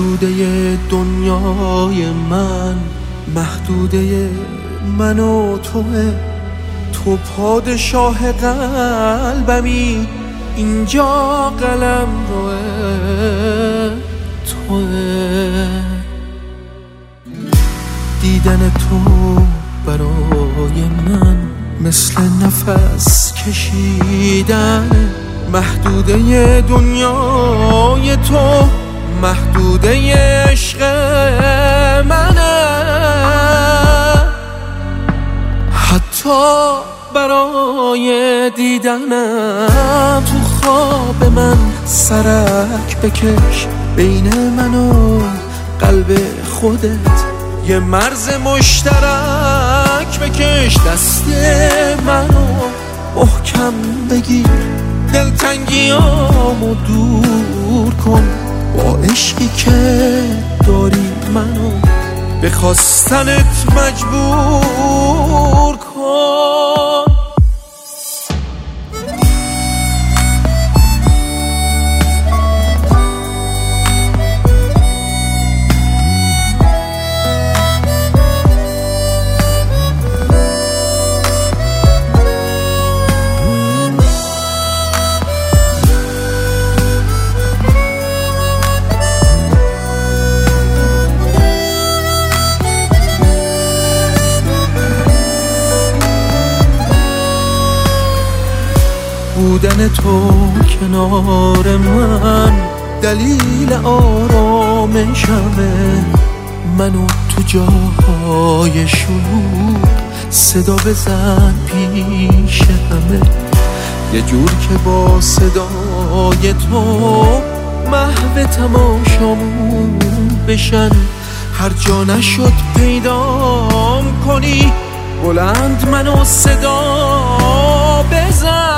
محدوده دنیای من، محدوده من و توه، تو پادشاه قلبمی، اینجا قلم روه توه. دیدن تو برای من مثل نفس کشیدن، محدوده دنیای تو، محدوده عشق منه. حتی برای دیدنم تو خواب من سرک بکش، بین من و قلب خودت یه مرز مشترک بکش. دست منو محکم بگیر، دلتنگیامو دور کن، با عشقی که داری منو به خواستنت مجبور کن. بودن تو کنار من دلیل آرامشمه، منو تو جاهای شلوغ صدا بزن پیش همه، یه جور که با صدای تو محو تماشامون بشن. هر جا نشد پیدام کنی، بلند منو صدا بزن.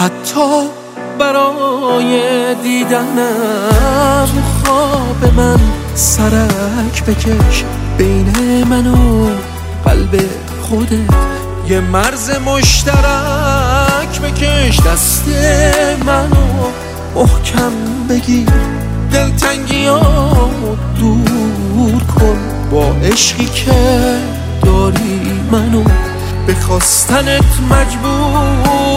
حتی برای دیدنم تو خواب من سرک بکش، بین من و قلب خودت یه مرز مشترک بکش. دست منو محکم بگیر، دلتنگیامو دور کن، با عشقی که داری منو به خواستنت مجبور